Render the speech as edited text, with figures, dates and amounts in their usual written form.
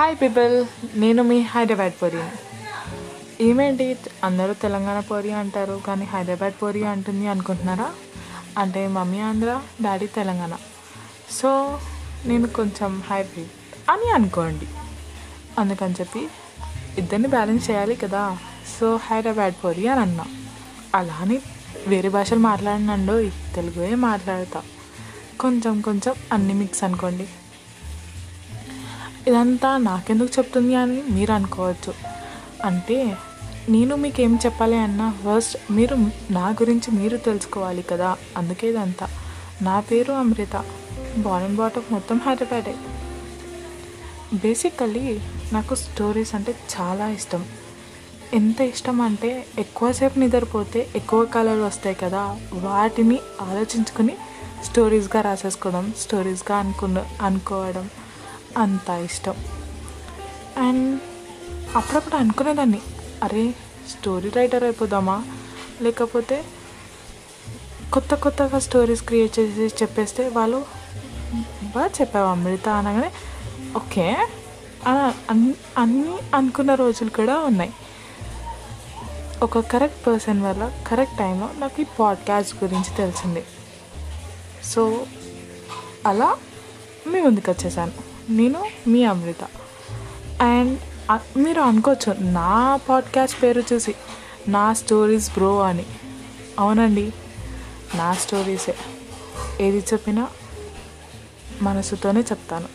Hi people, నేను మీ హైదరాబాద్ పోరియా. ఏమేంటి అందరూ తెలంగాణ పోరియా అంటారు కానీ హైదరాబాద్ పోరియా అంటుంది అనుకుంటున్నారా? అంటే mummy Andhra, daddy Telangana. So నేను కొంచెం హైబ్రిడ్ అని అనుకోండి. అందుకని చెప్పి ఇద్దరిని బ్యాలెన్స్ చేయాలి కదా, సో హైదరాబాద్ పోరియా అని అన్నా. అలానే వేరే భాషలు మాట్లాడినండో తెలుగువే మాట్లాడతా, కొంచెం కొంచెం అన్ని మిక్స్ అనుకోండి. ఇదంతా నాకెందుకు చెప్తుంది అని మీరు అనుకోవచ్చు. అంటే నేను మీకేం చెప్పాలి అన్నా ఫస్ట్ మీరు నా గురించి మీరు తెలుసుకోవాలి కదా, అందుకే ఇదంతా. నా పేరు అమృత, బార్న్ అండ్ బాట్ మొత్తం హైదరాబాదే. బేసికల్లీ నాకు స్టోరీస్ అంటే చాలా ఇష్టం. ఎంత ఇష్టం అంటే ఎక్కువసేపు నిద్రపోతే ఎక్కువ కళలు వస్తాయి కదా, వాటిని ఆలోచించుకుని స్టోరీస్గా రాసేసుకోవడం, స్టోరీస్గా అనుకోవడం అంత ఇష్టం. అండ్ అప్పుడప్పుడు అనుకునేదాన్ని, అరే స్టోరీ రైటర్ అయిపోదామా, లేకపోతే కొత్త కొత్తగా స్టోరీస్ క్రియేట్ చేసి చెప్పేస్తే వాళ్ళు బాగా చెప్పావు అమృత అనగానే ఓకే అన్నీ అనుకున్న రోజులు కూడా ఉన్నాయి. ఒక కరెక్ట్ పర్సన్ వల్ల కరెక్ట్ టైంలో నాకు ఈ పాడ్కాస్ట్ గురించి తెలిసింది. సో అలా మీ ముందుకు వచ్చేసాను. నేను మీ అమృత. అండ్ మీరు అనుకోవచ్చు నా పాడ్కాస్ట్ పేరు చూసి నా స్టోరీస్ బ్రో అని. అవునండి, నా స్టోరీసే. ఏది చెప్పినా మనసుతోనే చెప్తాను.